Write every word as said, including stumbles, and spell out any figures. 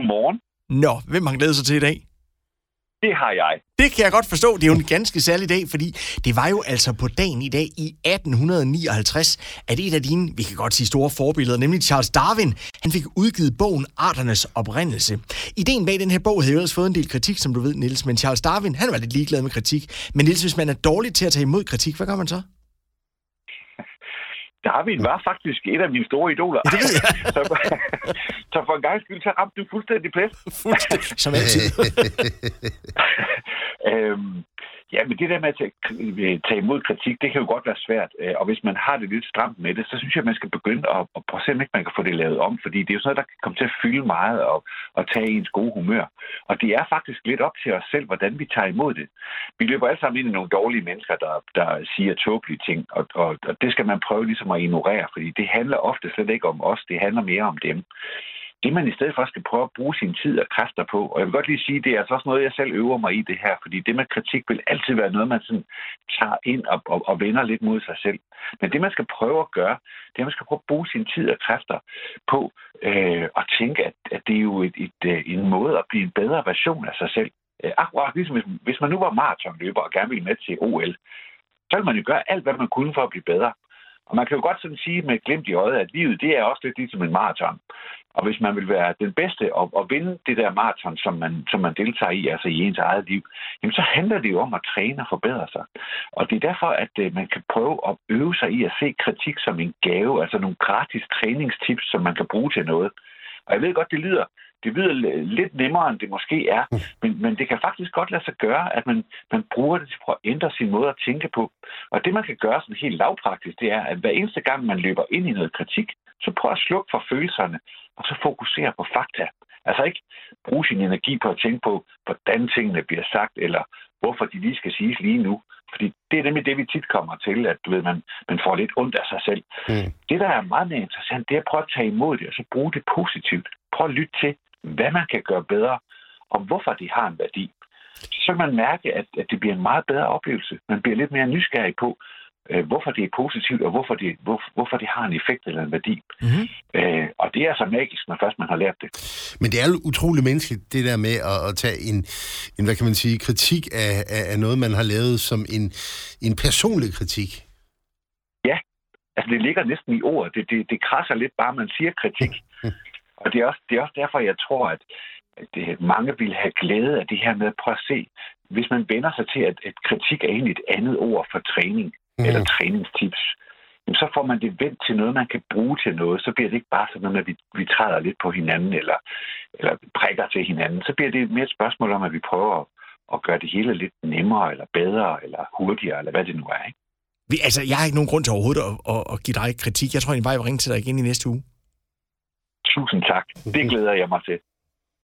Godmorgen. Nå, hvem manglede så til i dag? Det har jeg. Det kan jeg godt forstå. Det er jo en ganske særlig dag, fordi det var jo altså på dagen i dag i atten nioghalvtreds, at et af dine, vi kan godt sige store forbilleder, nemlig Charles Darwin, han fik udgivet bogen Arternes oprindelse. Ideen bag den her bog havde jo også fået en del kritik, som du ved, Niels, men Charles Darwin, han var lidt ligeglad med kritik. Men Niels, hvis man er dårlig til at tage imod kritik, hvad gør man så? Darwin var faktisk et af mine store idoler. Ja, det er. så, så for en gang skyld, så ramte du fuldstændig plet. Fuldstændig, som altid. øhm, ja, men det der med at tage, tage imod kritik, det kan jo godt være svært. Og hvis man har det lidt stramt med det, så synes jeg, at man skal begynde at, at prøve at se, om ikke man kan få det lavet om. Fordi det er jo sådan noget, der kan komme til at fylde meget og, og tage ens gode humør. Og det er faktisk lidt op til os selv, hvordan vi tager imod det. Vi løber alle sammen ind i nogle dårlige mennesker, der, der siger tåbelige ting. Og, og, og det skal man prøve ligesom at ignorere, fordi det handler ofte slet ikke om os, det handler mere om dem. Det man i stedet for skal prøve at bruge sin tid og kræfter på, og jeg vil godt lige sige, det er altså også noget, jeg selv øver mig i det her, fordi det med kritik vil altid være noget, man sådan tager ind og, og, og vender lidt mod sig selv. Men det man skal prøve at gøre, det er, at man skal prøve at bruge sin tid og kræfter på øh, at tænke, at, at det er jo et, et, en måde at blive en bedre version af sig selv. Øh, akkurat ligesom hvis, hvis man nu var maratonløber og gerne ville med til O L, så ville man jo gøre alt, hvad man kunne for at blive bedre. Og man kan jo godt sådan sige med et glimt i øjet, at livet, det er også lidt ligesom en maraton. Og hvis man vil være den bedste og, og vinde det der maraton, som man, som man deltager i, altså i ens eget liv, jamen så handler det jo om at træne og forbedre sig. Og det er derfor, at øh, man kan prøve at øve sig i at se kritik som en gave, altså nogle gratis træningstips, som man kan bruge til noget. Og jeg ved godt, det lyder, det lyder lidt nemmere, end det måske er, men, men det kan faktisk godt lade sig gøre, at man, man bruger det til at ændre sin måde at tænke på. Og det, man kan gøre sådan helt lavpraktisk, det er, at hver eneste gang, man løber ind i noget kritik, så prøv at slukke for følelserne, og så fokusere på fakta. Altså ikke bruge sin energi på at tænke på, hvordan tingene bliver sagt, eller hvorfor de lige skal siges lige nu. Fordi det er nemlig det, vi tit kommer til, at du ved, man, man får lidt ondt af sig selv. Mm. Det, der er meget mere interessant, det er at prøve at tage imod det, og så bruge det positivt. Prøv at lytte til, hvad man kan gøre bedre, og hvorfor de har en værdi. Så kan man mærke, at, at det bliver en meget bedre oplevelse. Man bliver lidt mere nysgerrig på, hvorfor det er positivt, og hvorfor det, hvor, hvorfor det har en effekt eller en værdi. Mm-hmm. Øh, og det er så magisk, når først man har lært det. Men det er jo utroligt menneskeligt, det der med at, at tage en, en, hvad kan man sige, kritik af, af noget, man har lavet som en, en personlig kritik. Ja, altså det ligger næsten i ordet. Det, det, det krasser lidt bare, man siger kritik. Mm-hmm. Og det er, også, det er også derfor, jeg tror, at, at mange vil have glæde af det her med at prøve at se, hvis man vender sig til, at, at kritik er egentlig et andet ord for træning, eller træningstips, så får man det vendt til noget, man kan bruge til noget. Så bliver det ikke bare sådan noget, at vi, vi træder lidt på hinanden, eller, eller prikker til hinanden. Så bliver det mere et spørgsmål om, at vi prøver at, at gøre det hele lidt nemmere, eller bedre, eller hurtigere, eller hvad det nu er. Ikke? Vi, altså, jeg har ikke nogen grund til overhovedet at, at, at give dig kritik. Jeg tror egentlig bare, jeg vil ringe til dig igen i næste uge. Tusind tak. Det glæder jeg mig til.